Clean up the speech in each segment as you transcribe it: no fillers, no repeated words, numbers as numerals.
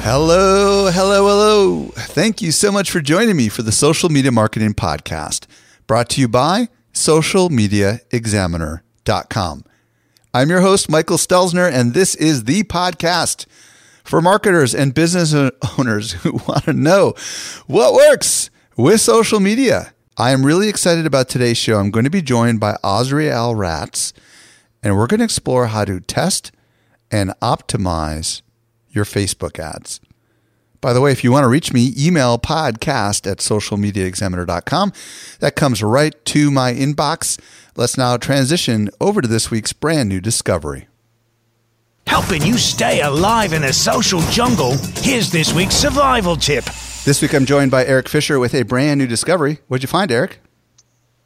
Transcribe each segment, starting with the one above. Hello. Thank you so much for joining me for the Social Media Marketing Podcast, brought to you by socialmediaexaminer.com. I'm your host, Michael Stelzner, and this is the podcast for marketers and business owners who want to know what works with social media. I am really excited about today's show. I'm going to be joined by Azriel Ratz, and we're going to explore how to test and optimize your Facebook ads. By the way, if you want to reach me, email podcast@socialmediaexaminer.com. That comes right to my inbox. Let's now transition over to this week's brand new discovery. Helping you stay alive in a social jungle, here's this week's survival tip. This week, I'm joined by Eric Fisher with a brand new discovery. What'd you find, Eric?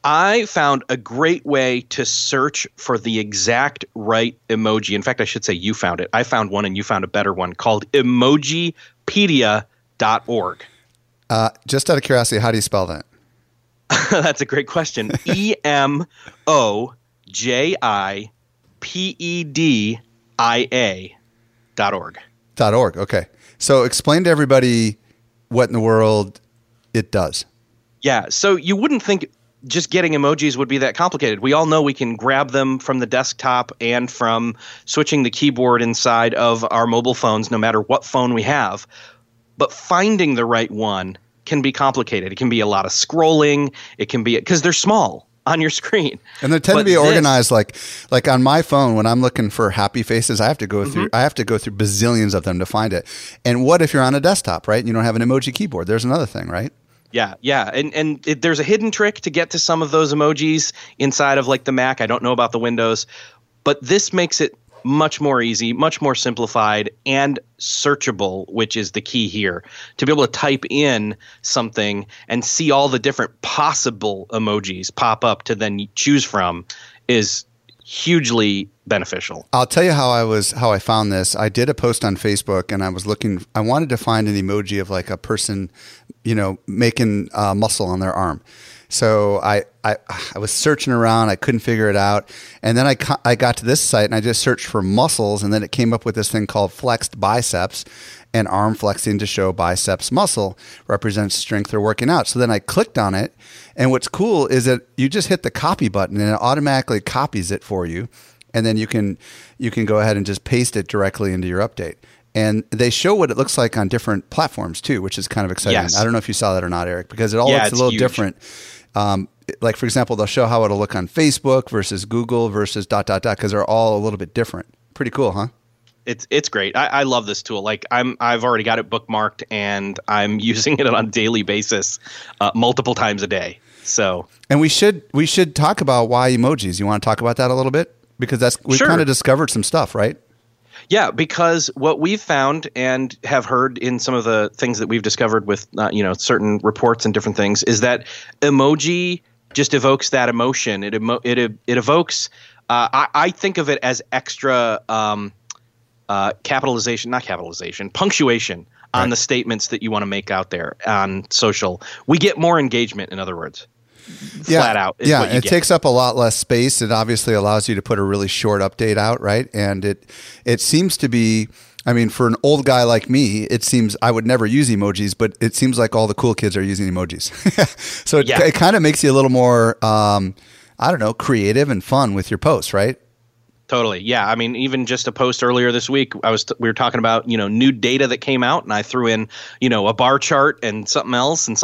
I found a great way to search for the exact right emoji. In fact, I should say you found it. I found one and you found a better one called emojipedia.org. Just out of curiosity, how do you spell that? That's a great question. emojipedia.org. Okay. So explain to everybody what in the world it does. Yeah. So you wouldn't think just getting emojis would be that complicated. We all know we can grab them from the desktop and from switching the keyboard inside of our mobile phones, no matter what phone we have. But finding the right one can be complicated. It can be a lot of scrolling. It can be – because they're small on your screen. And they tend to be organized like on my phone when I'm looking for happy faces, I have to go through bazillions of them to find it. And what if you're on a desktop, right? You don't have an emoji keyboard. There's another thing, right? Yeah. And there's a hidden trick to get to some of those emojis inside of like the Mac. I don't know about the Windows, but this makes it much more easy, much more simplified and searchable, which is the key here. To be able to type in something and see all the different possible emojis pop up to then choose from is hugely beneficial. I'll tell you how I found this. I did a post on Facebook and I wanted to find an emoji of like a person, making muscle on their arm. So I was searching around. I couldn't figure it out. And then I got to this site and I just searched for muscles. And then it came up with this thing called flexed biceps, and arm flexing to show biceps muscle represents strength or working out. So then I clicked on it. And what's cool is that you just hit the copy button and it automatically copies it for you. And then you can go ahead and just paste it directly into your update. And they show what it looks like on different platforms too, which is kind of exciting. Yes. I don't know if you saw that or not, Eric, because it all looks a little different. Like, for example, they'll show how it'll look on Facebook versus Google versus ... because they're all a little bit different. Pretty cool, huh? It's great. I love this tool. Like I've already got it bookmarked and I'm using it on a daily basis, multiple times a day. So, and we should talk about why emojis. You want to talk about that a little bit? Because we've kind of discovered some stuff, right? Yeah, because what we've found and have heard in some of the things that we've discovered with certain reports and different things is that emoji just evokes that emotion. It evokes. I think of it as extra punctuation on the statements that you want to make out there on social. We get more engagement, in other words. Flat out. It takes up a lot less space. It obviously allows you to put a really short update out, right? And it seems to be, I mean, for an old guy like me, it seems I would never use emojis, but it seems like all the cool kids are using emojis. So it kind of makes you a little more, creative and fun with your posts, right? Totally. Yeah. I mean, even just a post earlier this week, we were talking about, new data that came out, and I threw in, a bar chart and something else. And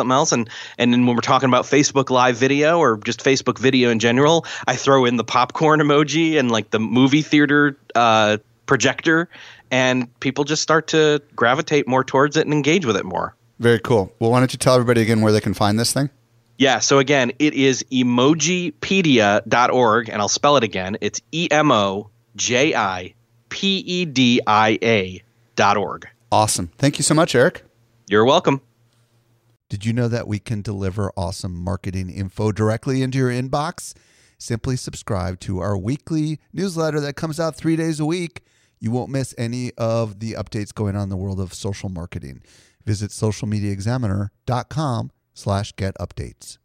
then when we're talking about Facebook Live video or just Facebook video in general, I throw in the popcorn emoji and like the movie theater projector, and people just start to gravitate more towards it and engage with it more. Very cool. Well, why don't you tell everybody again where they can find this thing? Yeah. So again, it is emojipedia.org, and I'll spell it again. It's emojipedia.org. Awesome. Thank you so much, Eric. You're welcome. Did you know that we can deliver awesome marketing info directly into your inbox? Simply subscribe to our weekly newsletter that comes out 3 days a week. You won't miss any of the updates going on in the world of social marketing. Visit socialmediaexaminer.com/get updates.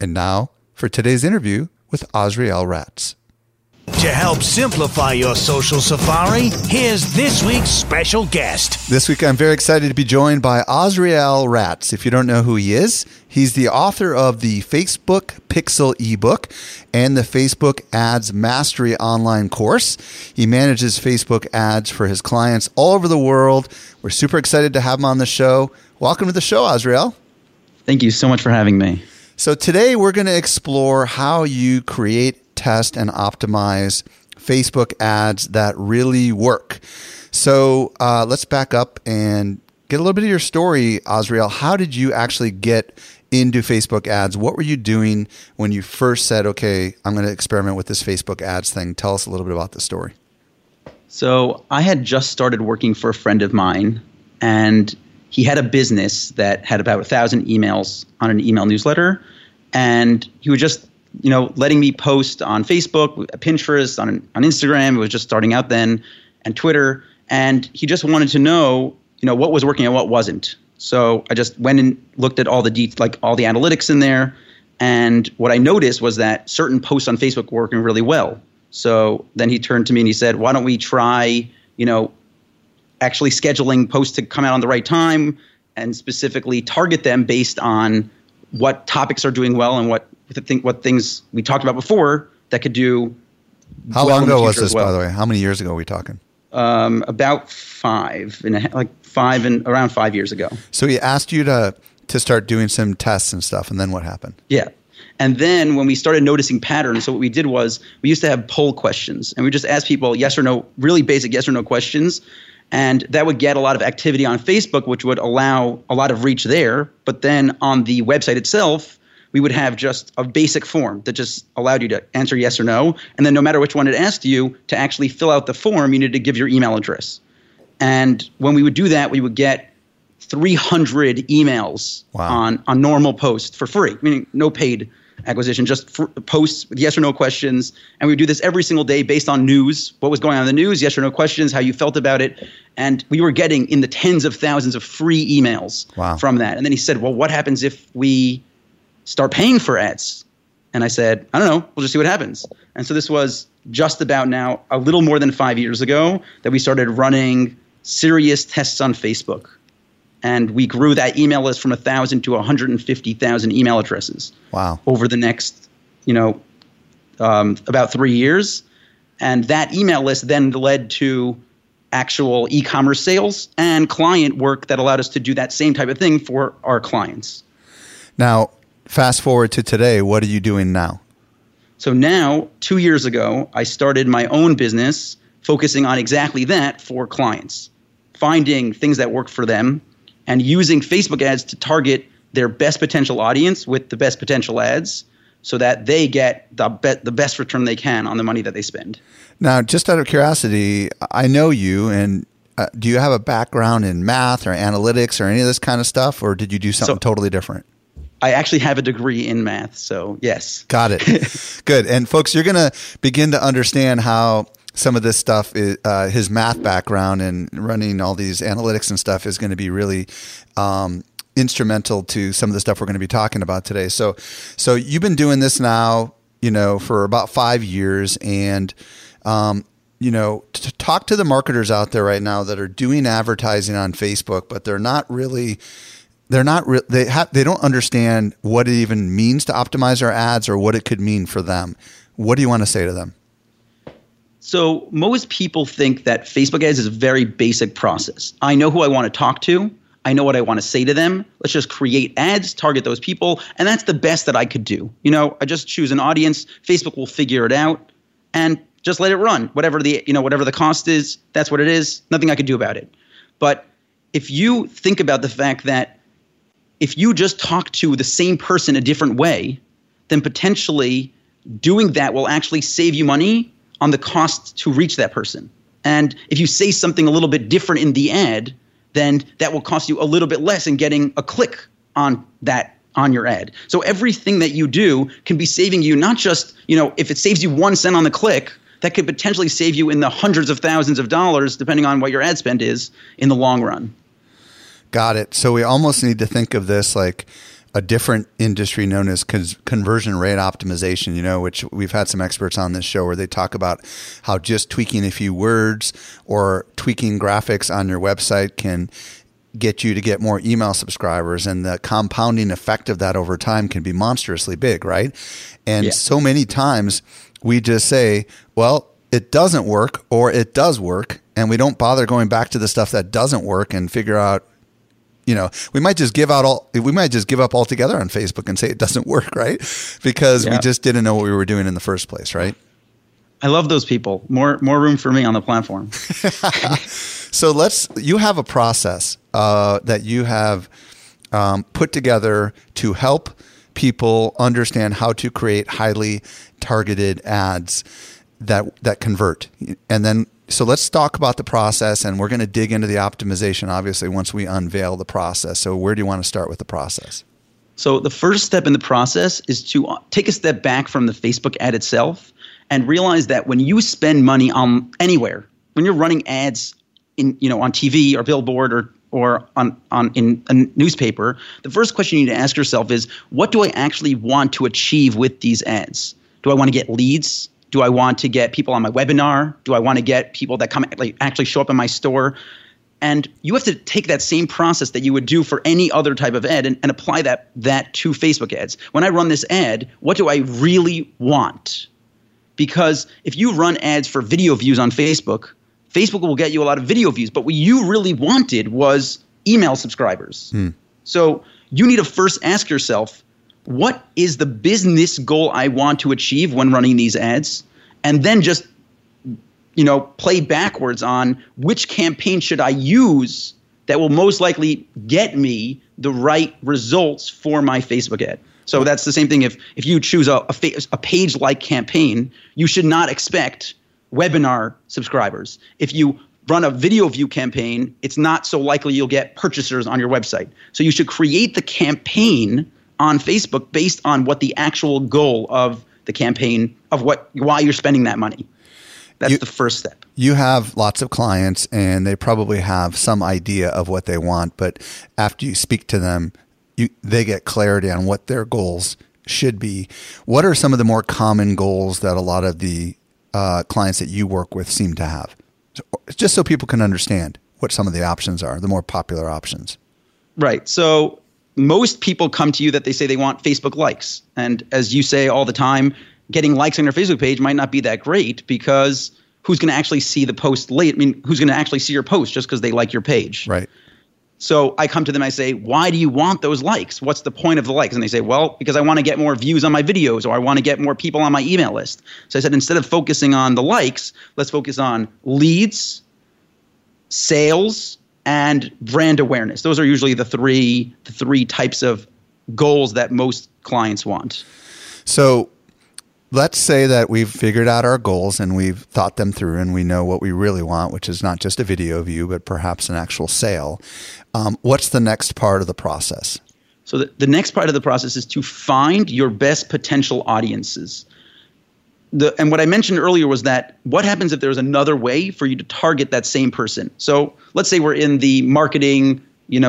And now for today's interview with Azriel Ratz. To help simplify your social safari, here's this week's special guest. This week, I'm very excited to be joined by Azriel Ratz. If you don't know who he is, he's the author of the Facebook Pixel ebook and the Facebook Ads Mastery online course. He manages Facebook ads for his clients all over the world. We're super excited to have him on the show. Welcome to the show, Azriel. Thank you so much for having me. So today, we're going to explore how you create, test, and optimize Facebook ads that really work. So let's back up and get a little bit of your story, Azriel. How did you actually get into Facebook ads? What were you doing when you first said, okay, I'm going to experiment with this Facebook ads thing? Tell us a little bit about the story. So I had just started working for a friend of mine, and he had a business that had about 1,000 emails on an email newsletter, and he would just letting me post on Facebook, Pinterest, on Instagram. It was just starting out then, and Twitter. And he just wanted to know, what was working and what wasn't. So I just went and looked at all the all the analytics in there. And what I noticed was that certain posts on Facebook were working really well. So then he turned to me and he said, why don't we try, actually scheduling posts to come out on the right time and specifically target them based on what topics are doing well and what things we talked about before that could do. How long ago was this, by the way? How many years ago are we talking? About around 5 years ago. So he asked you to start doing some tests and stuff, and then what happened? Yeah. And then when we started noticing patterns, so what we did was we used to have poll questions, and we just asked people yes or no, really basic yes or no questions. And that would get a lot of activity on Facebook, which would allow a lot of reach there. But then on the website itself, we would have just a basic form that just allowed you to answer yes or no. And then no matter which one it asked you, to actually fill out the form, you needed to give your email address. And when we would do that, we would get 300 emails on normal posts for free, meaning no paid acquisition, just posts with yes or no questions. And we would do this every single day based on news, what was going on in the news, yes or no questions, how you felt about it. And we were getting in the tens of thousands of free emails from that. And then he said, well, what happens if we start paying for ads? And I said, I don't know. We'll just see what happens. And so this was just about now a little more than 5 years ago that we started running serious tests on Facebook. And we grew that email list from 1,000 to 150,000 email addresses over the next, about 3 years. And that email list then led to actual e-commerce sales and client work that allowed us to do that same type of thing for our clients. Now, fast forward to today, what are you doing now? So now, 2 years ago, I started my own business focusing on exactly that for clients, finding things that work for them and using Facebook ads to target their best potential audience with the best potential ads so that they get the best return they can on the money that they spend. Now, just out of curiosity, I know you, and do you have a background in math or analytics or any of this kind of stuff, or did you do something totally different? I actually have a degree in math, so yes. Got it. Good. And folks, you're going to begin to understand how some of this stuff is, his math background and running all these analytics and stuff is going to be really instrumental to some of the stuff we're going to be talking about today. So you've been doing this now, for about 5 years, and to talk to the marketers out there right now that are doing advertising on Facebook, but they're not really. They don't understand what it even means to optimize our ads or what it could mean for them. What do you want to say to them? So most people think that Facebook ads is a very basic process. I know who I want to talk to. I know what I want to say to them. Let's just create ads, target those people, and that's the best that I could do. I just choose an audience. Facebook will figure it out, and Just let it run. Whatever the cost is, that's what it is. Nothing I could do about it. But if you think about the fact that if you just talk to the same person a different way, then potentially doing that will actually save you money on the cost to reach that person. And if you say something a little bit different in the ad, then that will cost you a little bit less in getting a click on that, on your ad. So everything that you do can be saving you, not just, if it saves you 1 cent on the click, that could potentially save you in the hundreds of thousands of dollars, depending on what your ad spend is in the long run. Got it. So we almost need to think of this like a different industry known as conversion rate optimization, which we've had some experts on this show where they talk about how just tweaking a few words or tweaking graphics on your website can get you to get more email subscribers, and the compounding effect of that over time can be monstrously big, right? And so many times we just say, well, it doesn't work or it does work, and we don't bother going back to the stuff that doesn't work and figure out, we might just give up altogether on Facebook and say it doesn't work, right? Because we just didn't know what we were doing in the first place, right? I love those people. More room for me on the platform. So you have a process that you have put together to help people understand how to create highly targeted ads that convert. And then so let's talk about the process, and we're going to dig into the optimization, obviously, once we unveil the process. So where do you want to start with the process? So the first step in the process is to take a step back from the Facebook ad itself and realize that when you spend money on anywhere, when you're running ads in, on TV or billboard or in a newspaper, the first question you need to ask yourself is, what do I actually want to achieve with these ads? Do I want to get leads? Do I want to get people on my webinar? Do I want to get people that come actually show up in my store? And you have to take that same process that you would do for any other type of ad and apply that to Facebook ads. When I run this ad, what do I really want? Because if you run ads for video views on Facebook, Facebook will get you a lot of video views. But what you really wanted was email subscribers. So you need to first ask yourself, what is the business goal I want to achieve when running these ads? And then just, play backwards on which campaign should I use that will most likely get me the right results for my Facebook ad. So that's the same thing. If you choose a page-like campaign, you should not expect webinar subscribers. If you run a video view campaign, it's not so likely you'll get purchasers on your website. So you should create the campaign on Facebook based on what the actual goal of the campaign, of why you're spending that money. That's the first step. You have lots of clients, and they probably have some idea of what they want, but after you speak to them, they get clarity on what their goals should be. What are some of the more common goals that a lot of the clients that you work with seem to have? Just so people can understand what some of the options are, the more popular options. Right. So most people come to you that they say they want Facebook likes. And as you say all the time, getting likes on your Facebook page might not be that great, because who's going to actually see the post late? I mean, who's going to actually see your post just because they like your page? Right. So I come to them, I say, why do you want those likes? What's the point of the likes? And they say, well, because I want to get more views on my videos, or I want to get more people on my email list. So I said, instead of focusing on the likes, let's focus on leads, sales, and brand awareness. Those are usually the three types of goals that most clients want. So let's say that we've figured out our goals and we've thought them through and we know what we really want, which is not just a video view, but perhaps an actual sale. What's the next part of the process? So the next part of the process is to find your best potential audiences. And what I mentioned earlier was that what happens if there's another way for you to target that same person? So let's say we're in the marketing,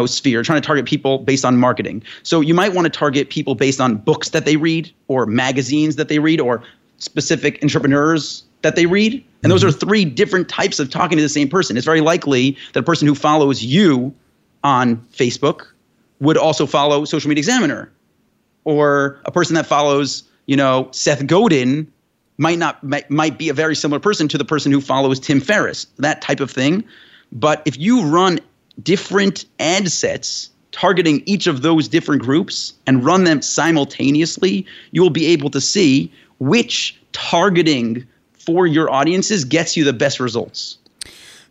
sphere, trying to target people based on marketing. So you might want to target people based on books that they read, or magazines that they read, or specific entrepreneurs that they read. And those are three different types of talking to the same person. It's very likely that a person who follows you on Facebook would also follow Social Media Examiner, or a person that follows, Seth Godin might be a very similar person to the person who follows Tim Ferriss, that type of thing. But if you run different ad sets targeting each of those different groups and run them simultaneously, you will be able to see which targeting for your audiences gets you the best results.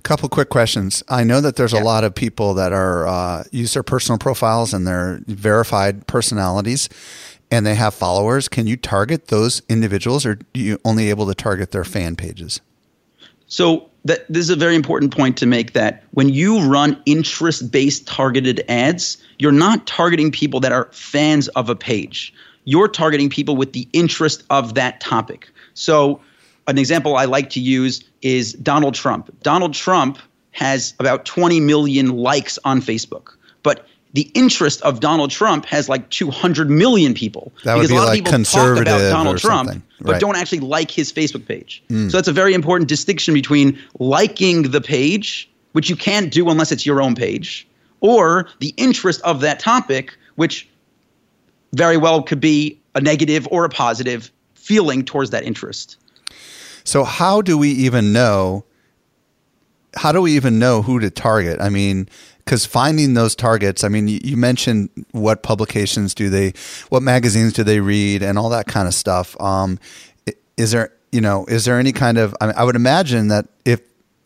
Couple quick questions. I know that there's a lot of people that are use their personal profiles and their verified personalities, and they have followers. Can you target those individuals, or are you only able to target their fan pages? So this is a very important point to make, that when you run interest-based targeted ads, you're not targeting people that are fans of a page. You're targeting people with the interest of that topic. So an example I like to use is Donald Trump. Donald Trump has about 20 million likes on Facebook, but the interest of Donald Trump has like 200 million people. That would be like conservative or something. Because a lot of people talk about Donald Trump, but don't actually like his Facebook page. Mm. So that's a very important distinction between liking the page, which you can't do unless it's your own page, or the interest of that topic, which very well could be a negative or a positive feeling towards that interest. So how do we even know? How do we even know who to target? I mean, because finding those targets, I mean, you mentioned what publications do they, what magazines do they read, and all that kind of stuff. Is there any kind of? I mean, I would imagine that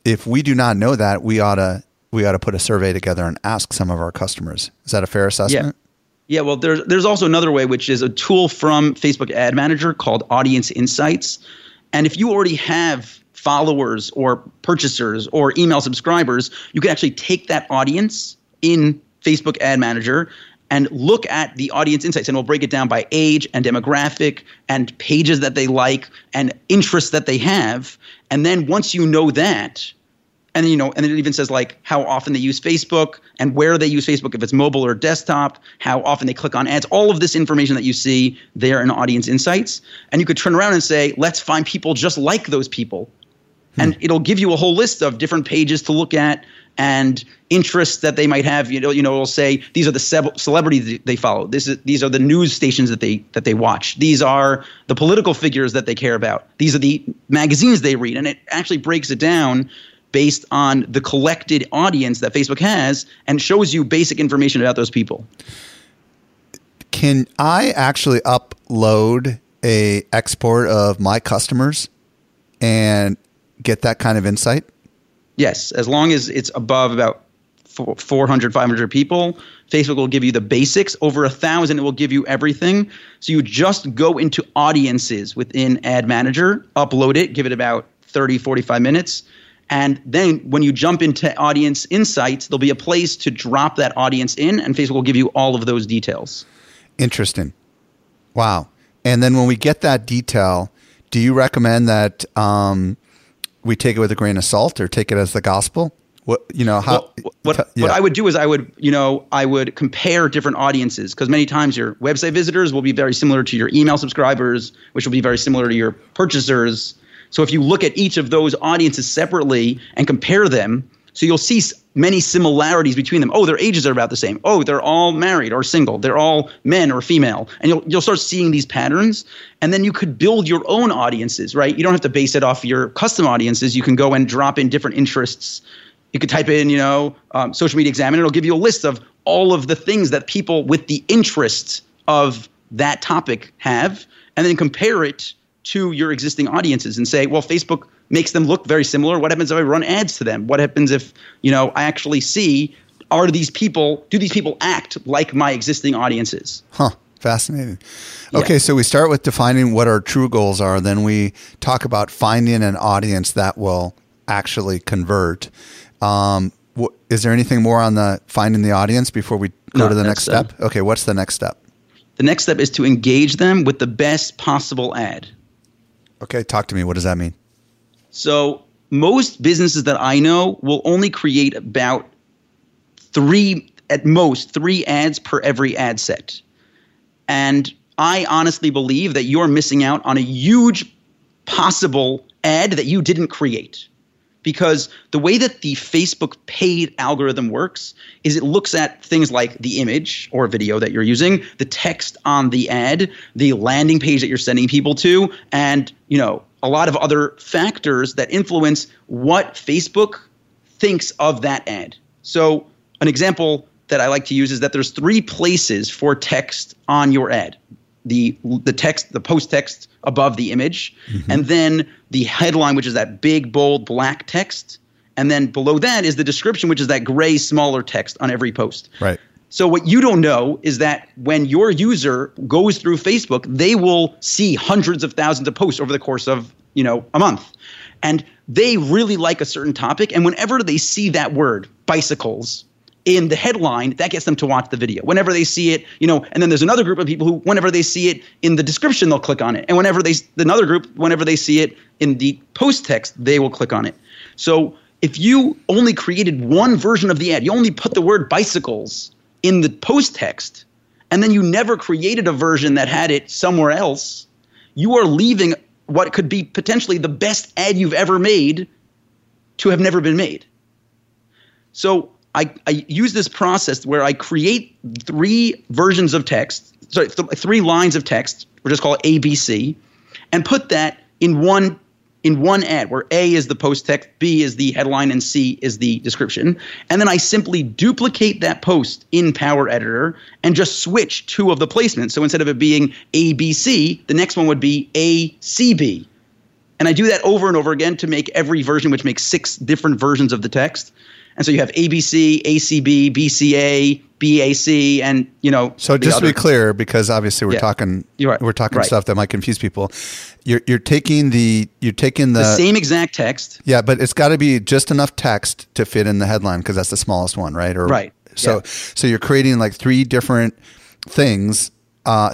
if we do not know that, we ought to put a survey together and ask some of our customers. Is that a fair assessment? Yeah, well, there's also another way, which is a tool from Facebook Ad Manager called Audience Insights. And if you already have followers or purchasers or email subscribers, you can actually take that audience in Facebook Ad Manager and look at the audience insights. And we'll break it down by age and demographic and pages that they like and interests that they have. And then once you know that, and then, you know, and it even says like how often they use Facebook and where they use Facebook, if it's mobile or desktop, how often they click on ads, all of this information that you see there in Audience Insights. And you could turn around and say, let's find people just like those people. And it'll give you a whole list of different pages to look at and interests that they might have. You know, it'll say these are the celebrities they follow. These are the news stations that they watch. These are the political figures that they care about. These are the magazines they read. And it actually breaks it down based on the collected audience that Facebook has and shows you basic information about those people. Can I actually upload an export of my customers and get that kind of insight? Yes. As long as it's above about 400, 500 people, Facebook will give you the basics. Over 1,000, it will give you everything. So you just go into audiences within Ad Manager, upload it, give it about 30, 45 minutes. And then when you jump into Audience Insights, there'll be a place to drop that audience in, and Facebook will give you all of those details. Interesting. Wow. And then when we get that detail, do you recommend that we take it with a grain of salt or take it as the gospel? What I would do is I would compare different audiences, because many times your website visitors will be very similar to your email subscribers, which will be very similar to your purchasers. So if you look at each of those audiences separately and compare them, so you'll see many similarities between them. Oh, their ages are about the same. Oh, they're all married or single. They're all men or female. And you'll start seeing these patterns. And then you could build your own audiences, right? You don't have to base it off your custom audiences. You can go and drop in different interests. You could type in, Social Media Examiner. It'll give you a list of all of the things that people with the interest of that topic have, and then compare it to your existing audiences and say, well, Facebook makes them look very similar. What happens if I run ads to them? What happens if, I actually see, do these people act like my existing audiences? Huh. Fascinating. Okay. Yeah. So we start with defining what our true goals are. Then we talk about finding an audience that will actually convert. Is there anything more on the finding the audience before we go to the next step? Okay. What's the next step? The next step is to engage them with the best possible ad. Okay. Talk to me. What does that mean? So most businesses that I know will only create about at most three ads per every ad set. And I honestly believe that you're missing out on a huge possible ad that you didn't create. Because the way that the Facebook paid algorithm works is it looks at things like the image or video that you're using, the text on the ad, the landing page that you're sending people to, and, a lot of other factors that influence what Facebook thinks of that ad. So an example that I like to use is that there's three places for text on your ad. the text, the post text above the image, and then the headline, which is that big, bold, black text. And then below that is the description, which is that gray, smaller text on every post. Right. So what you don't know is that when your user goes through Facebook, they will see hundreds of thousands of posts over the course of, you know, a month. And they really like a certain topic. And whenever they see that word, bicycles, in the headline, that gets them to watch the video. Whenever they see it, you know, and then there's another group of people who, whenever they see it in the description, they'll click on it. And whenever they, another group, whenever they see it in the post text, they will click on it. So if you only created one version of the ad, you only put the word bicycles in the post text, and then you never created a version that had it somewhere else, you are leaving what could be potentially the best ad you've ever made to have never been made. So I use this process where I create three versions of text, sorry, three lines of text, we'll just call it ABC, and put that in one ad where A is the post text, B is the headline, and C is the description. And then I simply duplicate that post in Power Editor and just switch two of the placements. So instead of it being ABC, the next one would be ACB. And I do that over and over again to make every version, which makes six different versions of the text. And so you have ABC, ACB, BCA, BAC, and, you know. So just to be clear, because obviously we're talking, we're talking stuff that might confuse people. You're taking the same exact text. Yeah, but it's got to be just enough text to fit in the headline because that's the smallest one, right? Or, right. So so you're creating like three different things.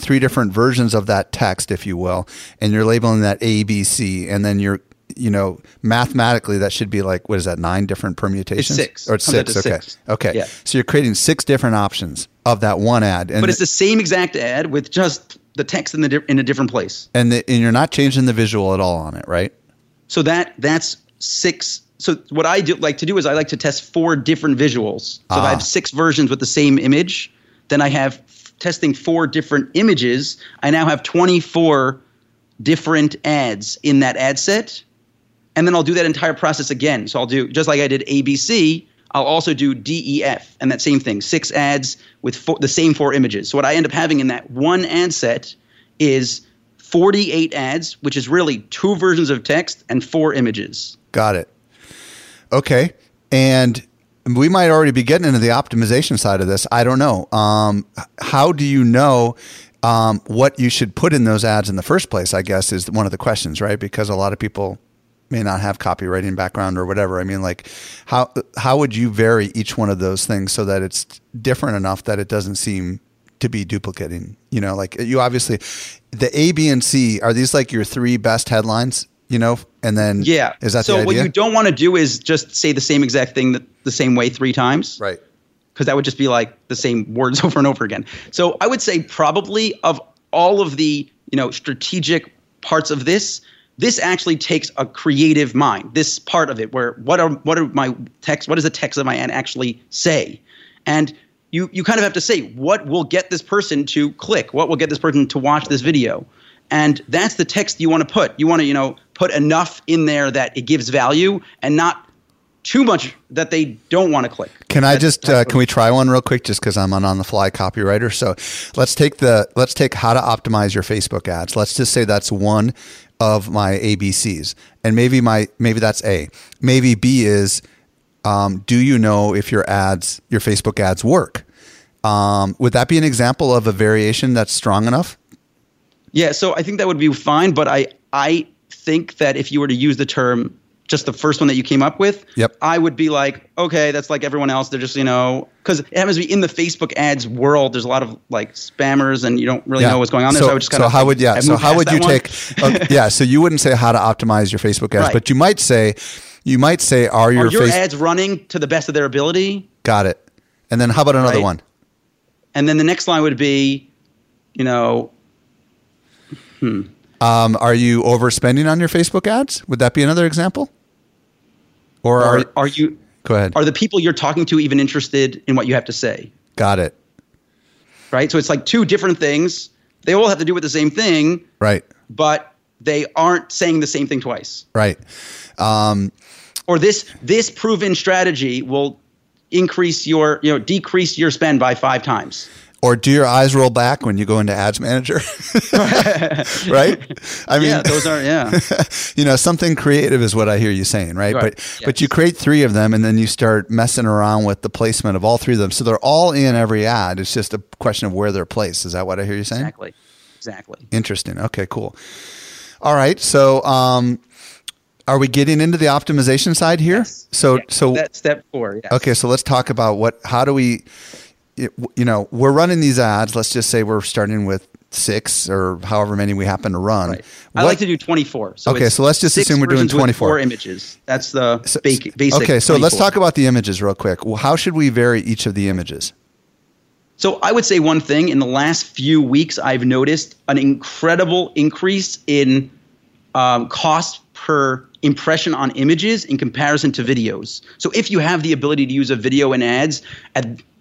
Three different versions of that text, if you will, and you're labeling that A, B, C, and then you're, you know, mathematically that should be like, what is that, 9 different permutations? It's 6. Or it's 6, okay. 6. Okay. Yeah. So you're creating 6 different options of that one ad. And but it's the same exact ad with just the text in a different place. And and you're not changing the visual at all on it, right? So that's 6. So what I do like to do is I like to test 4 different visuals. So if I have 6 versions with the same image, then I have testing 4 different images. I now have 24 different ads in that ad set. And then I'll do that entire process again. So I'll do, just like I did ABC, I'll also do DEF and that same thing, 6 ads with the same 4 images. So what I end up having in that one ad set is 48 ads, which is really 2 versions of text and 4 images. Got it. Okay. And we might already be getting into the optimization side of this. I don't know. How do you know what you should put in those ads in the first place, I guess, is one of the questions, right? Because a lot of people may not have copywriting background or whatever. I mean, like, how would you vary each one of those things so that it's different enough that it doesn't seem to be duplicating? You know, like, you obviously, the A, B, and C, are these like your 3 best headlines? You know, and then is that the idea? So what you don't want to do is just say the same exact thing the same way 3 times. Right. Because that would just be like the same words over and over again. So I would say probably of all of the, you know, strategic parts of this, this actually takes a creative mind. This part of it where what are my text, what does the text of my ad actually say? And you kind of have to say what will get this person to click, what will get this person to watch this video. And that's the text you want to put. You want to, you know, put enough in there that it gives value and not too much that they don't want to click. Can I just can we try one real quick just because I'm an on-the-fly copywriter? So let's take how to optimize your Facebook ads. Let's just say that's one of my ABCs, and maybe that's A. Maybe B is do you know if your Facebook ads work? Would that be an example of a variation that's strong enough? Yeah, so I think that would be fine, but I think that if you were to use the term, just the first one that you came up with, I would be like, okay, that's like everyone else. They're just, you know, because it happens to be in the Facebook ads world. There's a lot of like spammers and you don't really know what's going on there. So I would just kind of so you wouldn't say how to optimize your Facebook ads, but you might say are your ads running to the best of their ability? Got it. And then how about another one? And then the next line would be, you know, are you overspending on your Facebook ads? Would that be another example? Or are you? Go ahead. Are the people you're talking to even interested in what you have to say? Got it. Right. So it's like 2 different things. They all have to do with the same thing. Right. But they aren't saying the same thing twice. Right. Or this proven strategy will increase your, you know, decrease your spend by 5 times. Or do your eyes roll back when you go into Ads Manager? Right? I mean, yeah, those are, yeah. You know, something creative is what I hear you saying, right? Right. But yes. But you create three of them and then you start messing around with the placement of all three of them. So they're all in every ad. It's just a question of where they're placed. Is that what I hear you saying? Exactly. Interesting. Okay, cool. All right. So, are we getting into the optimization side here? Yes. So that's step 4. Yes. Okay. So let's talk about how do we, you know, we're running these ads. Let's just say we're starting with 6 or however many we happen to run. Right. I like to do 24. So okay, so let's just assume we're doing 24. 4 images. That's the basic. Okay, so 24. Let's talk about the images real quick. Well, how should we vary each of the images? So I would say one thing. In the last few weeks, I've noticed an incredible increase in cost per impression on images in comparison to videos. So if you have the ability to use a video in ads,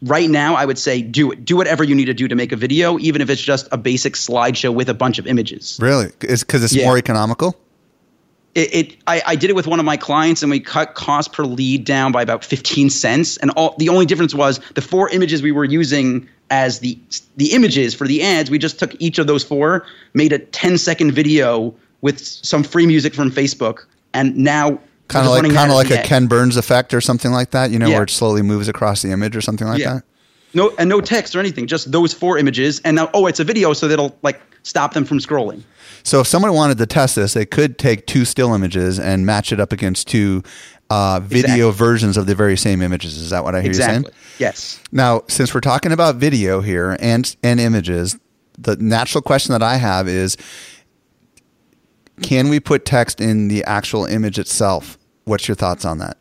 right now I would say do it. Do whatever you need to do to make a video, even if it's just a basic slideshow with a bunch of images. Really? Because it's more economical? I did it with one of my clients, and we cut cost per lead down by about 15 cents. And the only difference was the 4 images we were using as the images for the ads, we just took each of those 4, made a 10-second video with some free music from Facebook, and now kind of like a Ken Burns effect or something like that, you know, where it slowly moves across the image or something like that. No, and no text or anything, just those 4 images. And now, it's a video, so that'll stop them from scrolling. So if someone wanted to test this, they could take 2 still images and match it up against 2 video versions of the very same images. Is that what I hear you saying? Yes. Now, since we're talking about video here and images, the natural question that I have is, can we put text in the actual image itself? What's your thoughts on that?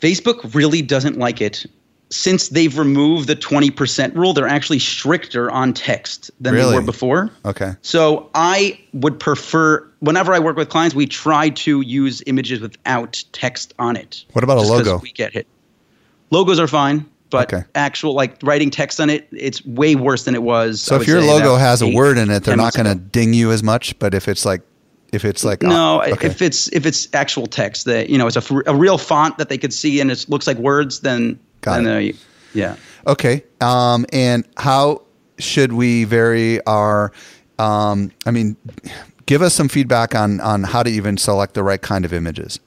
Facebook really doesn't like it. Since they've removed the 20% rule, they're actually stricter on text than they were before. Okay. So I would prefer, whenever I work with clients, we try to use images without text on it. What about a logo? We get hit. Logos are fine, but actual writing text on it, it's way worse than it was. So if your logo has a word in it, they're not going to ding you as much. But if it's if it's actual text that, you know, it's a real font that they could see and it looks like words, then. Got it. Yeah. Okay. And how should we vary our give us some feedback on how to even select the right kind of images.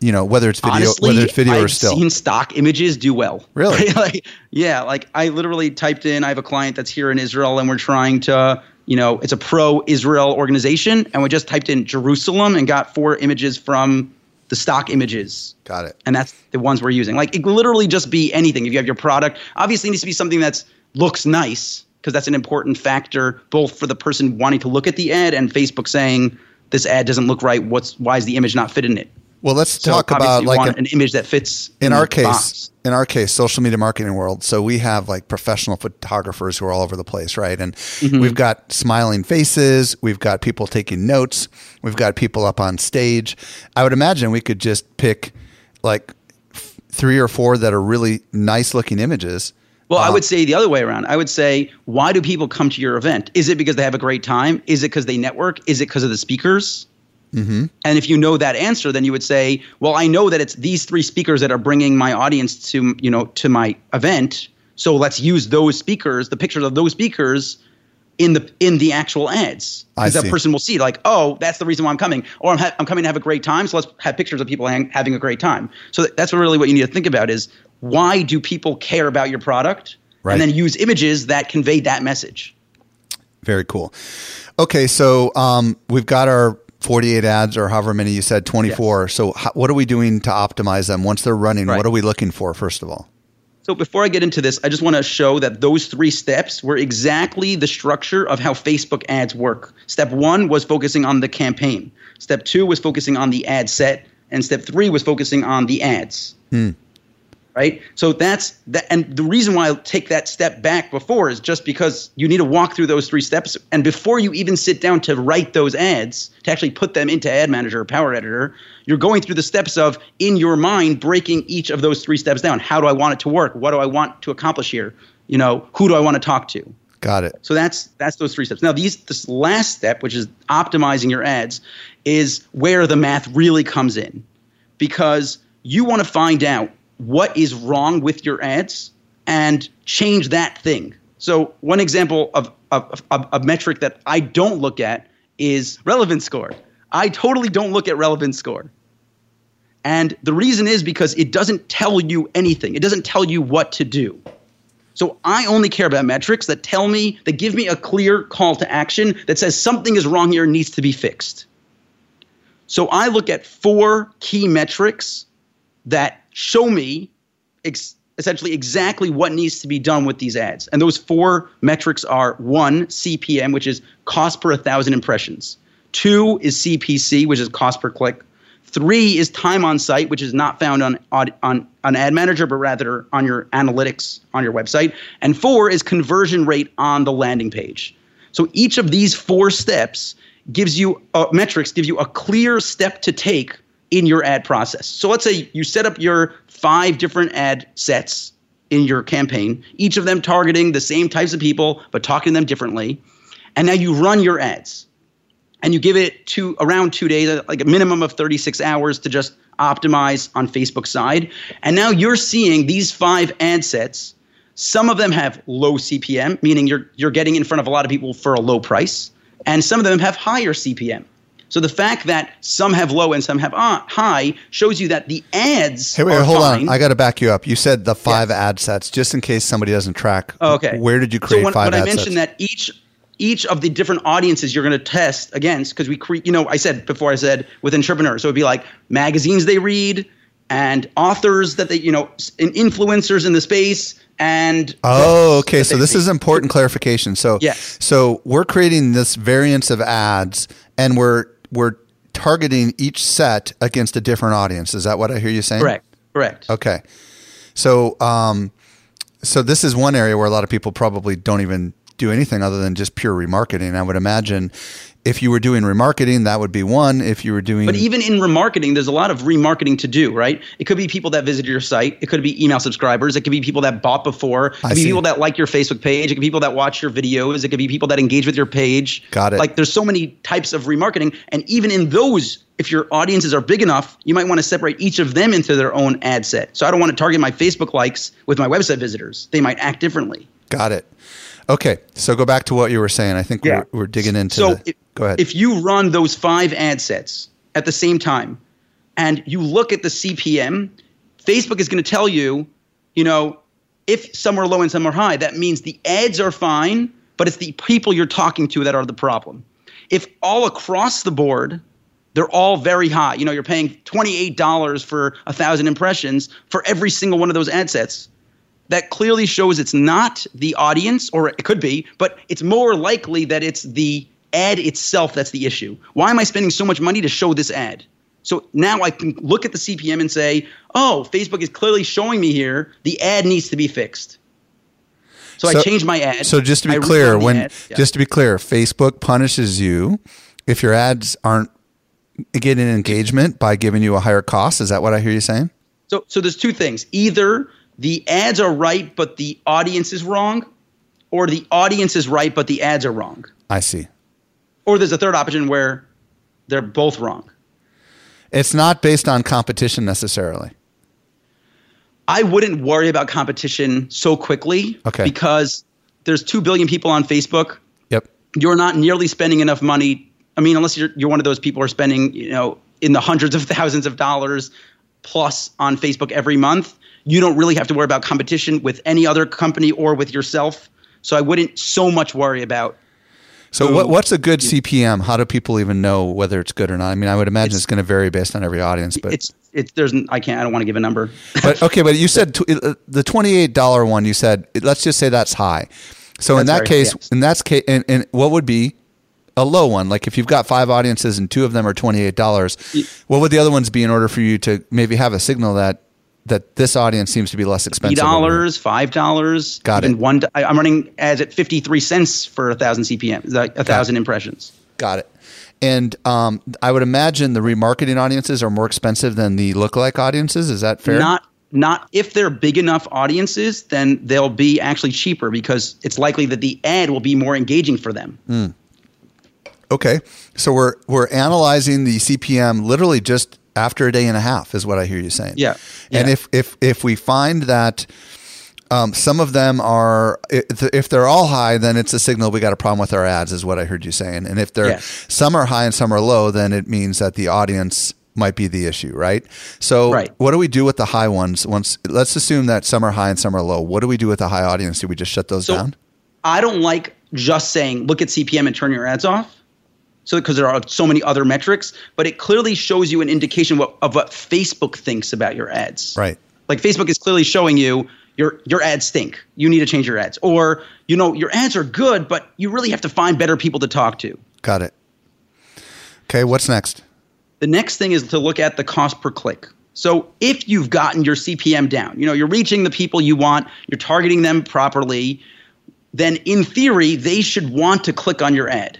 You know, whether it's video, honestly, whether it's video or still. I've seen stock images do well. Really? I literally typed in, I have a client that's here in Israel and we're trying to, you know, it's a pro-Israel organization, and we just typed in Jerusalem and got 4 images from the stock images. Got it. And that's the ones we're using. Like, it could literally just be anything. If you have your product, obviously it needs to be something that looks nice, because that's an important factor both for the person wanting to look at the ad and Facebook saying this ad doesn't look right. Why is the image not fit in it? Well, let's talk about an image that fits in our case. Box. In our case, social media marketing world. So we have professional photographers who are all over the place, right? And we've got smiling faces. We've got people taking notes. We've got people up on stage. I would imagine we could just pick 3 or 4 that are really nice looking images. Well, I would say the other way around. I would say, why do people come to your event? Is it because they have a great time? Is it because they network? Is it because of the speakers? Mm-hmm. And if you know that answer, then you would say, well, I know that it's these 3 speakers that are bringing my audience to, you know, to my event. So let's use those speakers, the pictures of those speakers in the actual ads. Because that person will see that's the reason why I'm coming, or I'm coming to have a great time. So let's have pictures of people having a great time. So that's really what you need to think about is, why do people care about your product? Right. And then use images that convey that message. Very cool. Okay. So we've got our 48 ads, or however many you said, 24. Yes. So what are we doing to optimize them once they're running? Right. What are we looking for, first of all? So before I get into this, I just want to show that those 3 steps were exactly the structure of how Facebook ads work. Step 1 was focusing on the campaign. Step 2 was focusing on the ad set. And step 3 was focusing on the ads. Right? So that's that. And the reason why I take that step back before is just because you need to walk through those 3 steps. And before you even sit down to write those ads, to actually put them into Ad Manager or Power Editor, you're going through the steps of, in your mind, breaking each of those 3 steps down. How do I want it to work? What do I want to accomplish here? You know, who do I want to talk to? Got it. So that's those 3 steps. Now, this last step, which is optimizing your ads, is where the math really comes in, because you want to find out what is wrong with your ads and change that thing. So one example of a metric that I don't look at is relevance score. I totally don't look at relevance score. And the reason is because it doesn't tell you anything. It doesn't tell you what to do. So I only care about metrics that tell me, that give me a clear call to action that says something is wrong here and needs to be fixed. So I look at 4 key metrics that show me essentially exactly what needs to be done with these ads. And those 4 metrics are 1, CPM, which is cost per 1,000 impressions. 2 is CPC, which is cost per click. 3 is time on site, which is not found on Ad Manager, but rather on your analytics on your website. And 4 is conversion rate on the landing page. So each of these 4 steps gives you metrics, gives you a clear step to take in your ad process. So let's say you set up your 5 different ad sets in your campaign, each of them targeting the same types of people, but talking to them differently. And now you run your ads. And you give it around 2 days, like a minimum of 36 hours to just optimize on Facebook's side. And now you're seeing these 5 ad sets. Some of them have low CPM, meaning you're getting in front of a lot of people for a low price. And some of them have higher CPM. So the fact that some have low and some have high shows you that the ads Hold on. I got to back you up. You said the 5 ad sets, just in case somebody doesn't track. Okay. Where did you create 5 ad sets? So when I mentioned that each of the different audiences you're going to test against, because we create, I said before, with entrepreneurs, so it'd be like magazines they read and authors that they, and influencers in the space. And so this is important clarification. So, yes. So we're creating this variance of ads and we're targeting each set against a different audience. Is that what I hear you saying? Correct. Okay. So, so this is one area where a lot of people probably don't even do anything other than just pure remarketing. I would imagine if you were doing remarketing, that would be one. If you were doing, but even in remarketing, there's a lot of remarketing to do, right? It could be people that visited your site. It could be email subscribers. It could be people that bought before. It could be people that like your Facebook page. It could be people that watch your videos. It could be people that engage with your page. Got it. Like there's so many types of remarketing, and even in those, if your audiences are big enough, you might want to separate each of them into their own ad set. So I don't want to target my Facebook likes with my website visitors. They might act differently. Got it. Okay, so go back to what you were saying. I think we're digging into go ahead. If you run those 5 ad sets at the same time and you look at the CPM, Facebook is going to tell you, if some are low and some are high, that means the ads are fine, but it's the people you're talking to that are the problem. If all across the board, they're all very high, you're paying $28 for 1,000 impressions for every single one of those ad sets, that clearly shows it's not the audience, or it could be, but it's more likely that it's the ad itself that's the issue. Why am I spending so much money to show this ad? So now I can look at the CPM and say, oh, Facebook is clearly showing me here the ad needs to be fixed. So I change my ad. So just to be clear, Facebook punishes you if your ads aren't getting engagement by giving you a higher cost. Is that what I hear you saying? So there's two things. Either the ads are right, but the audience is wrong, or the audience is right, but the ads are wrong. I see. Or there's a third option where they're both wrong. It's not based on competition necessarily. I wouldn't worry about competition so quickly because there's 2 billion people on Facebook. Yep. You're not nearly spending enough money. I mean, unless you're one of those people who are spending, in the hundreds of thousands of dollars plus on Facebook every month. You don't really have to worry about competition with any other company or with yourself. So I wouldn't so much worry about. So what's a good CPM? How do people even know whether it's good or not? I mean, I would imagine it's going to vary based on every audience. But I don't want to give a number. But you said the $28 one. You said let's just say that's high. So that's in that case, yes. and what would be a low one? Like if you've got 5 audiences and 2 of them are $28, what would the other ones be in order for you to maybe have a signal that this audience seems to be less expensive? $3, $5. Got it. I'm running ads at 53 cents for 1,000 CPM, like 1,000 impressions. Got it. And I would imagine the remarketing audiences are more expensive than the lookalike audiences. Is that fair? Not if they're big enough audiences, then they'll be actually cheaper because it's likely that the ad will be more engaging for them. Mm. Okay, so we're analyzing the CPM literally just after a day and a half is what I hear you saying. Yeah. And if we find that Some of them are, if they're all high, then it's a signal we got a problem with our ads, is what I heard you saying. And if they're some are high and some are low, then it means that the audience might be the issue, right? So what do we do with the high ones? Once, let's assume that some are high and some are low. What do we do with the high audience? Do we just shut those down? I don't like just saying, look at CPM and turn your ads off. So, because there are so many other metrics, but it clearly shows you an indication of what Facebook thinks about your ads. Right. Like Facebook is clearly showing you your ads stink. You need to change your ads. Or, you know, your ads are good, but you really have to find better people to talk to. Got it. Okay, what's next? The next thing is to look at the cost per click. So if you've gotten your CPM down, you know, you're reaching the people you want, you're targeting them properly, then in theory, they should want to click on your ad.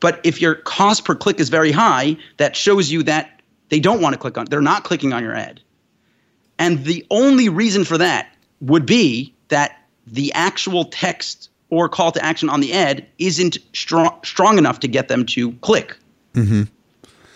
But if your cost per click is very high, that shows you that they don't want to click on, they're not clicking on your ad. And the only reason for that would be that the actual text or call to action on the ad isn't strong enough to get them to click. Mm-hmm.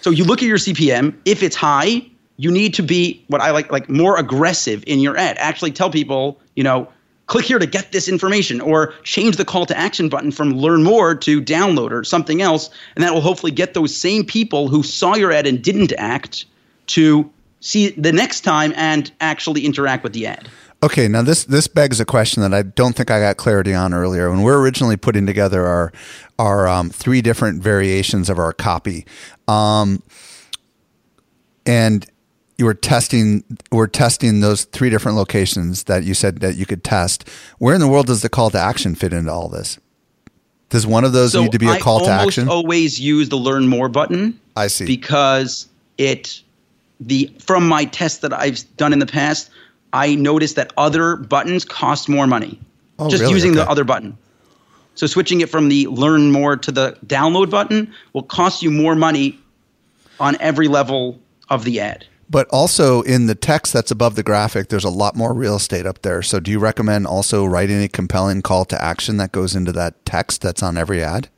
So you look at your CPM. If it's high, you need to be what I like more aggressive in your ad. Actually tell people, you know, click here to get this information, or change the call to action button from learn more to download or something else. And that will hopefully get those same people who saw your ad and didn't act to see the next time and actually interact with the ad. Okay. Now this begs a question that I don't think I got clarity on earlier. When we're originally putting together our three different variations of our copy, and we're testing those three different locations that you said that you could test. Where in the world does the call to action fit into all this? Does one of those need to be a call to action? I always use the learn more button. I see. Because from my tests that I've done in the past, I noticed that other buttons cost more money. Oh, just really? Using the other button. So switching it from the learn more to the download button will cost you more money on every level of the ad. But also in the text that's above the graphic, there's a lot more real estate up there. So do you recommend also writing a compelling call to action that goes into that text that's on every ad?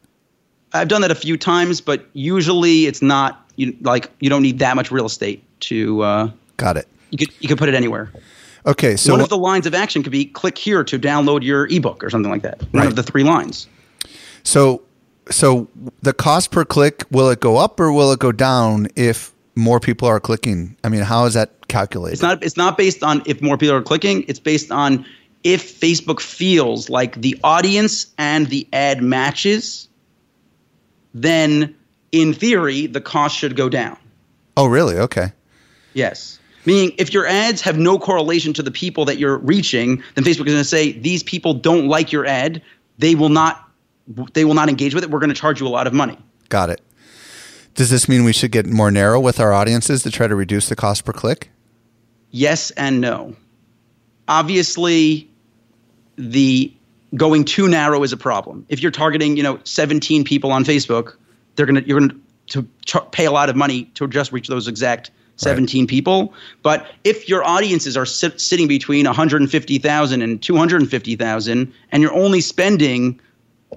I've done that a few times, but usually it's not you don't need that much real estate to. Got it. You could put it anywhere. Okay, so one of the lines of action could be click here to download your ebook or something like that. One of the three lines. So the cost per click, will it go up or will it go down if more people are clicking? I mean, how is that calculated? It's not based on if more people are clicking. It's based on if Facebook feels like the audience and the ad matches, then in theory the cost should go down. Oh, really? Okay. Yes. Meaning, if your ads have no correlation to the people that you're reaching, then Facebook is going to say, these people don't like your ad. They will not engage with it. We're going to charge you a lot of money. Got it. Does this mean we should get more narrow with our audiences to try to reduce the cost per click? Yes and no. Obviously, the going too narrow is a problem. If you're targeting, 17 people on Facebook, you're going to pay a lot of money to just reach those exact 17 people. But if your audiences are sitting between 150,000 and 250,000 and you're only spending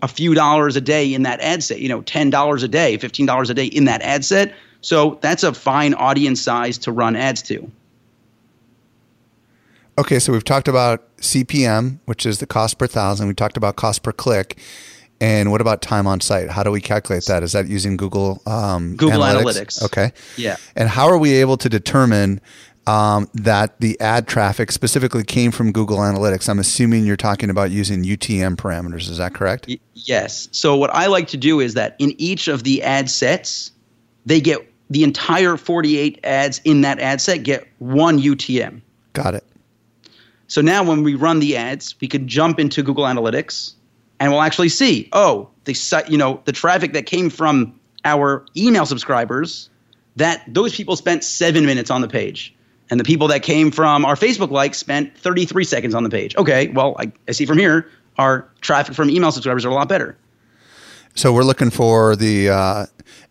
a few dollars a day in that ad set, $10 a day, $15 a day in that ad set. So that's a fine audience size to run ads to. Okay. So we've talked about CPM, which is the cost per thousand. We talked about cost per click. And what about time on site? How do we calculate that? Is that using Google Analytics? Okay. Yeah. And how are we able to determine that the ad traffic specifically came from Google Analytics? I'm assuming you're talking about using UTM parameters. Is that correct? Yes. So what I like to do is that in each of the ad sets, they get the entire 48 ads in that ad set get one UTM. Got it. So now when we run the ads, we could jump into Google Analytics. And we'll actually see, the traffic that came from our email subscribers, that those people spent 7 minutes on the page. And the people that came from our Facebook likes spent 33 seconds on the page. Okay, well, I see from here, our traffic from email subscribers are a lot better. So we're looking for the,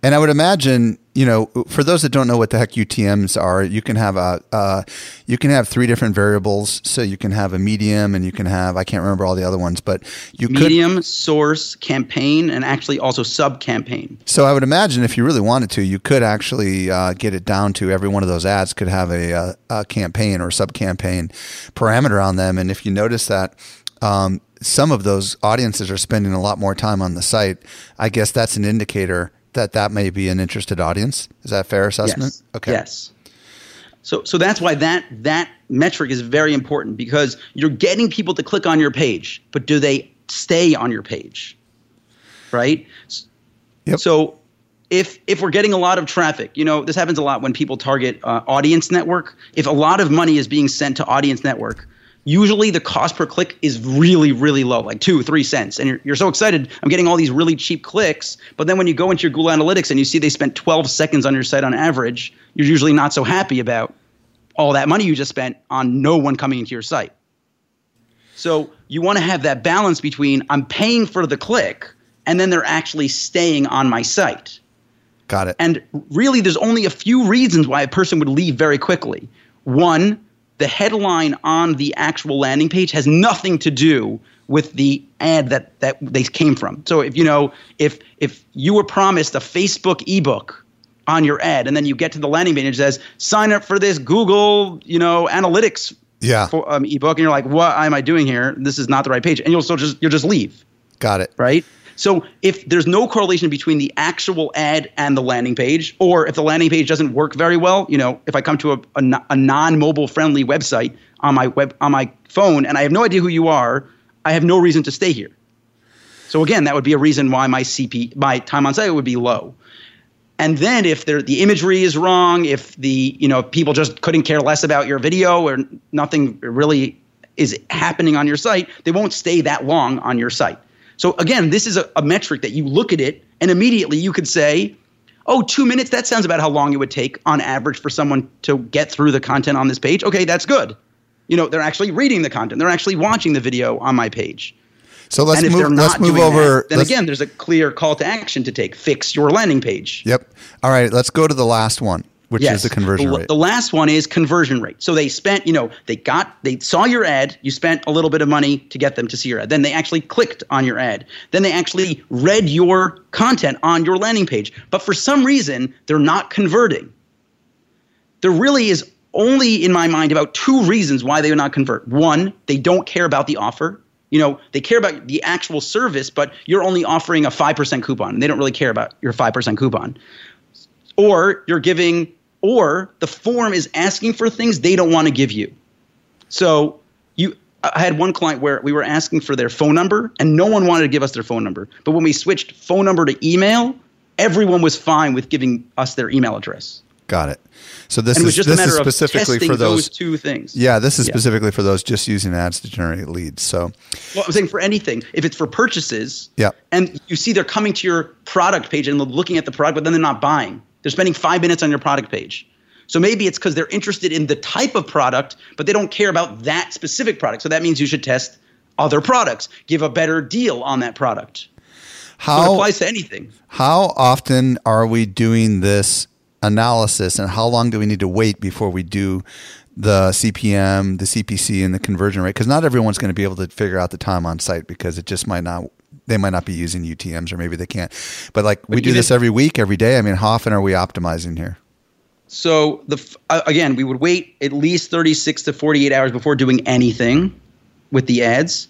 and I would imagine, you know, for those that don't know what the heck UTMs are, you can have a, you can have three different variables. So you can have a medium, and you can have, I can't remember all the other ones, but you could medium, source, campaign, and actually also sub campaign. So I would imagine if you really wanted to, you could actually get it down to every one of those ads could have a campaign or sub campaign parameter on them. And if you notice that, some of those audiences are spending a lot more time on the site, I guess that's an indicator that that may be an interested audience. Is that a fair assessment? Yes. Okay. Yes. So that's why that metric is very important, because you're getting people to click on your page, but do they stay on your page? Right? Yep. So if we're getting a lot of traffic, you know, this happens a lot when people target audience network. If a lot of money is being sent to audience network, usually the cost per click is really, really low, like 2-3 cents. And you're so excited, I'm getting all these really cheap clicks. But then when you go into your Google Analytics and you see they spent 12 seconds on your site on average, you're usually not so happy about all that money you just spent on no one coming into your site. So you want to have that balance between I'm paying for the click and then they're actually staying on my site. Got it. And really there's only a few reasons why a person would leave very quickly. One, the headline on the actual landing page has nothing to do with the ad that they came from. So if you know, if you were promised a Facebook ebook on your ad and then you get to the landing page and it says, sign up for this Google, you know, analytics ebook, and you're like, what am I doing here? This is not the right page. And you'll just leave. Got it. Right? So if there's no correlation between the actual ad and the landing page, or if the landing page doesn't work very well, you know, if I come to a non-mobile friendly website on my phone and I have no idea who you are, I have no reason to stay here. So again, that would be a reason why my time on site would be low. And then if the imagery is wrong, if the, you know, people just couldn't care less about your video or nothing really is happening on your site, they won't stay that long on your site. So again, this is a metric that you look at it and immediately you could say, oh, 2 minutes, that sounds about how long it would take on average for someone to get through the content on this page. Okay, that's good. You know, they're actually reading the content. They're actually watching the video on my page. So let's move over. Then again, there's a clear call to action to take. Fix your landing page. Yep. All right, let's go to the last one, which is the conversion rate. The last one is conversion rate. So they spent, you know, they saw your ad, you spent a little bit of money to get them to see your ad. Then they actually clicked on your ad. Then they actually read your content on your landing page. But for some reason, they're not converting. There really is only, in my mind, about two reasons why they would not convert. One, they don't care about the offer. You know, they care about the actual service, but you're only offering a 5% coupon, and they don't really care about your 5% coupon. Or the form is asking for things they don't want to give you. So I had one client where we were asking for their phone number and no one wanted to give us their phone number. But when we switched phone number to email, everyone was fine with giving us their email address. Got it. So this is specifically for those two things. Yeah, this is specifically for those just using ads to generate leads. So, well, I'm saying for anything, if it's for purchases, and you see they're coming to your product page and they're looking at the product, but then they're not buying. They're spending 5 minutes on your product page. So maybe it's because they're interested in the type of product, but they don't care about that specific product. So that means you should test other products, give a better deal on that product. So it applies to anything. How often are we doing this analysis and how long do we need to wait before we do the CPM, the CPC, and the conversion rate? Because not everyone's going to be able to figure out the time on site because it just might not. They might not be using UTMs or maybe they can't. But like we do this every week, every day. I mean, how often are we optimizing here? So again, we would wait at least 36 to 48 hours before doing anything with the ads.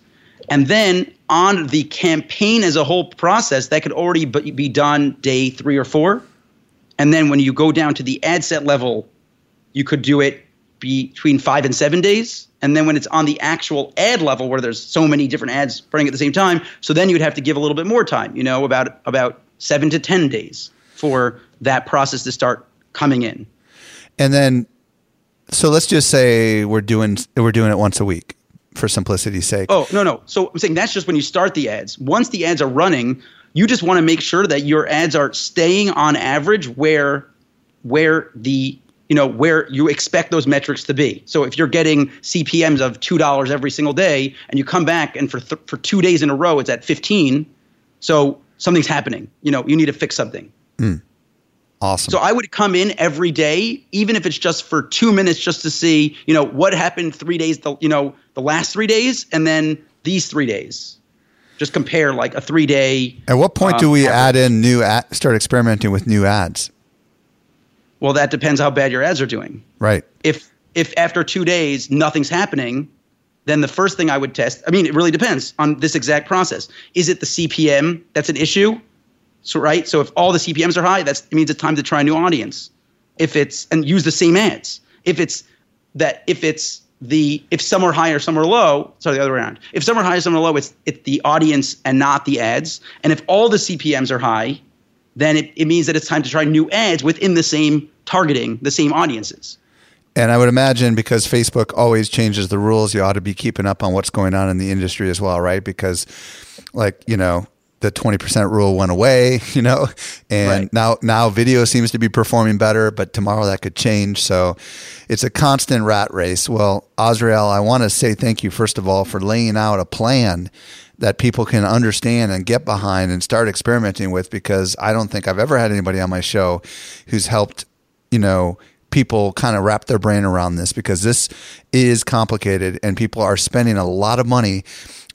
And then on the campaign as a whole process, that could already be done day 3 or 4. And then when you go down to the ad set level, you could do it between 5 and 7 days. And then when it's on the actual ad level where there's so many different ads running at the same time, so then you'd have to give a little bit more time, you know, about 7 to 10 days for that process to start coming in. And then, so let's just say we're doing it once a week for simplicity's sake. Oh, no. So I'm saying that's just when you start the ads. Once the ads are running, you just want to make sure that your ads are staying on average where you expect those metrics to be. So if you're getting CPMs of $2 every single day and you come back and for 2 days in a row it's at 15, so something's happening. You know, you need to fix something. Mm. Awesome. So I would come in every day, even if it's just for 2 minutes, just to see, you know, what happened 3 days, the last 3 days, and then these 3 days. Just compare like a 3 day. At what point do we add in new ads, start experimenting with new ads? Well, that depends how bad your ads are doing. Right. If after 2 days nothing's happening, then the first thing I would test, I mean, it really depends on this exact process. Is it the CPM that's an issue? So, right. So if all the CPMs are high, it means it's time to try a new audience. If it's, and use the same ads. If some are high or some are low, sorry, the other way around. If some are high or some are low, it's the audience and not the ads. And if all the CPMs are high, then it means that it's time to try new ads within the same targeting, the same audiences. And I would imagine because Facebook always changes the rules, you ought to be keeping up on what's going on in the industry as well, right? Because the 20% rule went away, and right. Now video seems to be performing better, but tomorrow that could change. So it's a constant rat race. Well, Azriel, I want to say thank you, first of all, for laying out a plan that people can understand and get behind and start experimenting with, because I don't think I've ever had anybody on my show who's helped, people kind of wrap their brain around this, because this is complicated and people are spending a lot of money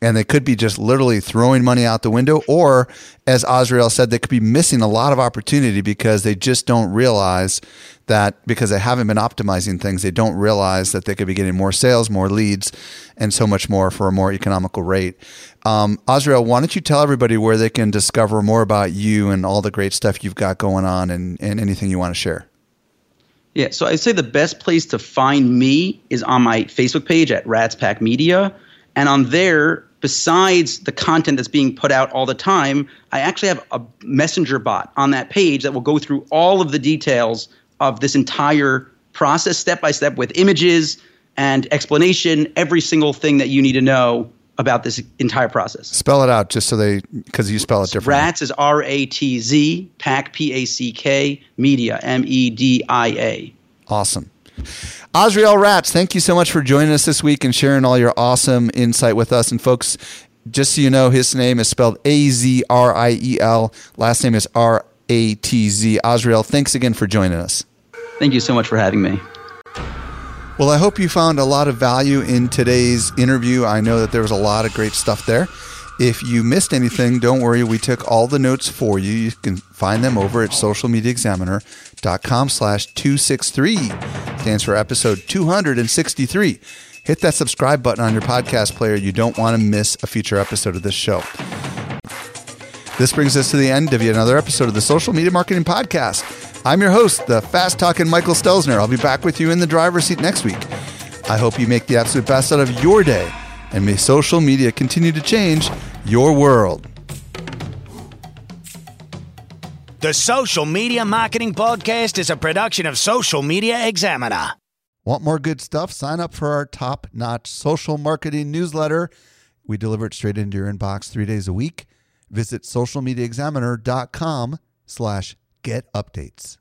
and they could be just literally throwing money out the window, or as Azriel said, they could be missing a lot of opportunity because they just don't realize that, because they haven't been optimizing things, they don't realize that they could be getting more sales, more leads, and so much more for a more economical rate. Azriel, why don't you tell everybody where they can discover more about you and all the great stuff you've got going on and anything you want to share? Yeah, so I'd say the best place to find me is on my Facebook page at Rats Pack Media. And on there, besides the content that's being put out all the time, I actually have a messenger bot on that page that will go through all of the details of this entire process step by step, with images and explanation, every single thing that you need to know about this entire process. Spell it out just so because you spell it differently. Rats is R-A-T-Z, Pack, P-A-C-K, Media, M-E-D-I-A. Awesome. Azriel Ratz, thank you so much for joining us this week and sharing all your awesome insight with us. And folks, just so you know, his name is spelled A-Z-R-I-E-L. Last name is R-A-T-Z. Azriel, thanks again for joining us. Thank you so much for having me. Well, I hope you found a lot of value in today's interview. I know that there was a lot of great stuff there. If you missed anything, don't worry. We took all the notes for you. You can find them over at socialmediaexaminer.com/263. Stands for episode 263. Hit that subscribe button on your podcast player. You don't want to miss a future episode of this show. This brings us to the end of yet another episode of the Social Media Marketing Podcast. I'm your host, the fast-talking Michael Stelzner. I'll be back with you in the driver's seat next week. I hope you make the absolute best out of your day, and may social media continue to change your world. The Social Media Marketing Podcast is a production of Social Media Examiner. Want more good stuff? Sign up for our top-notch social marketing newsletter. We deliver it straight into your inbox 3 days a week. Visit socialmediaexaminer.com/get updates.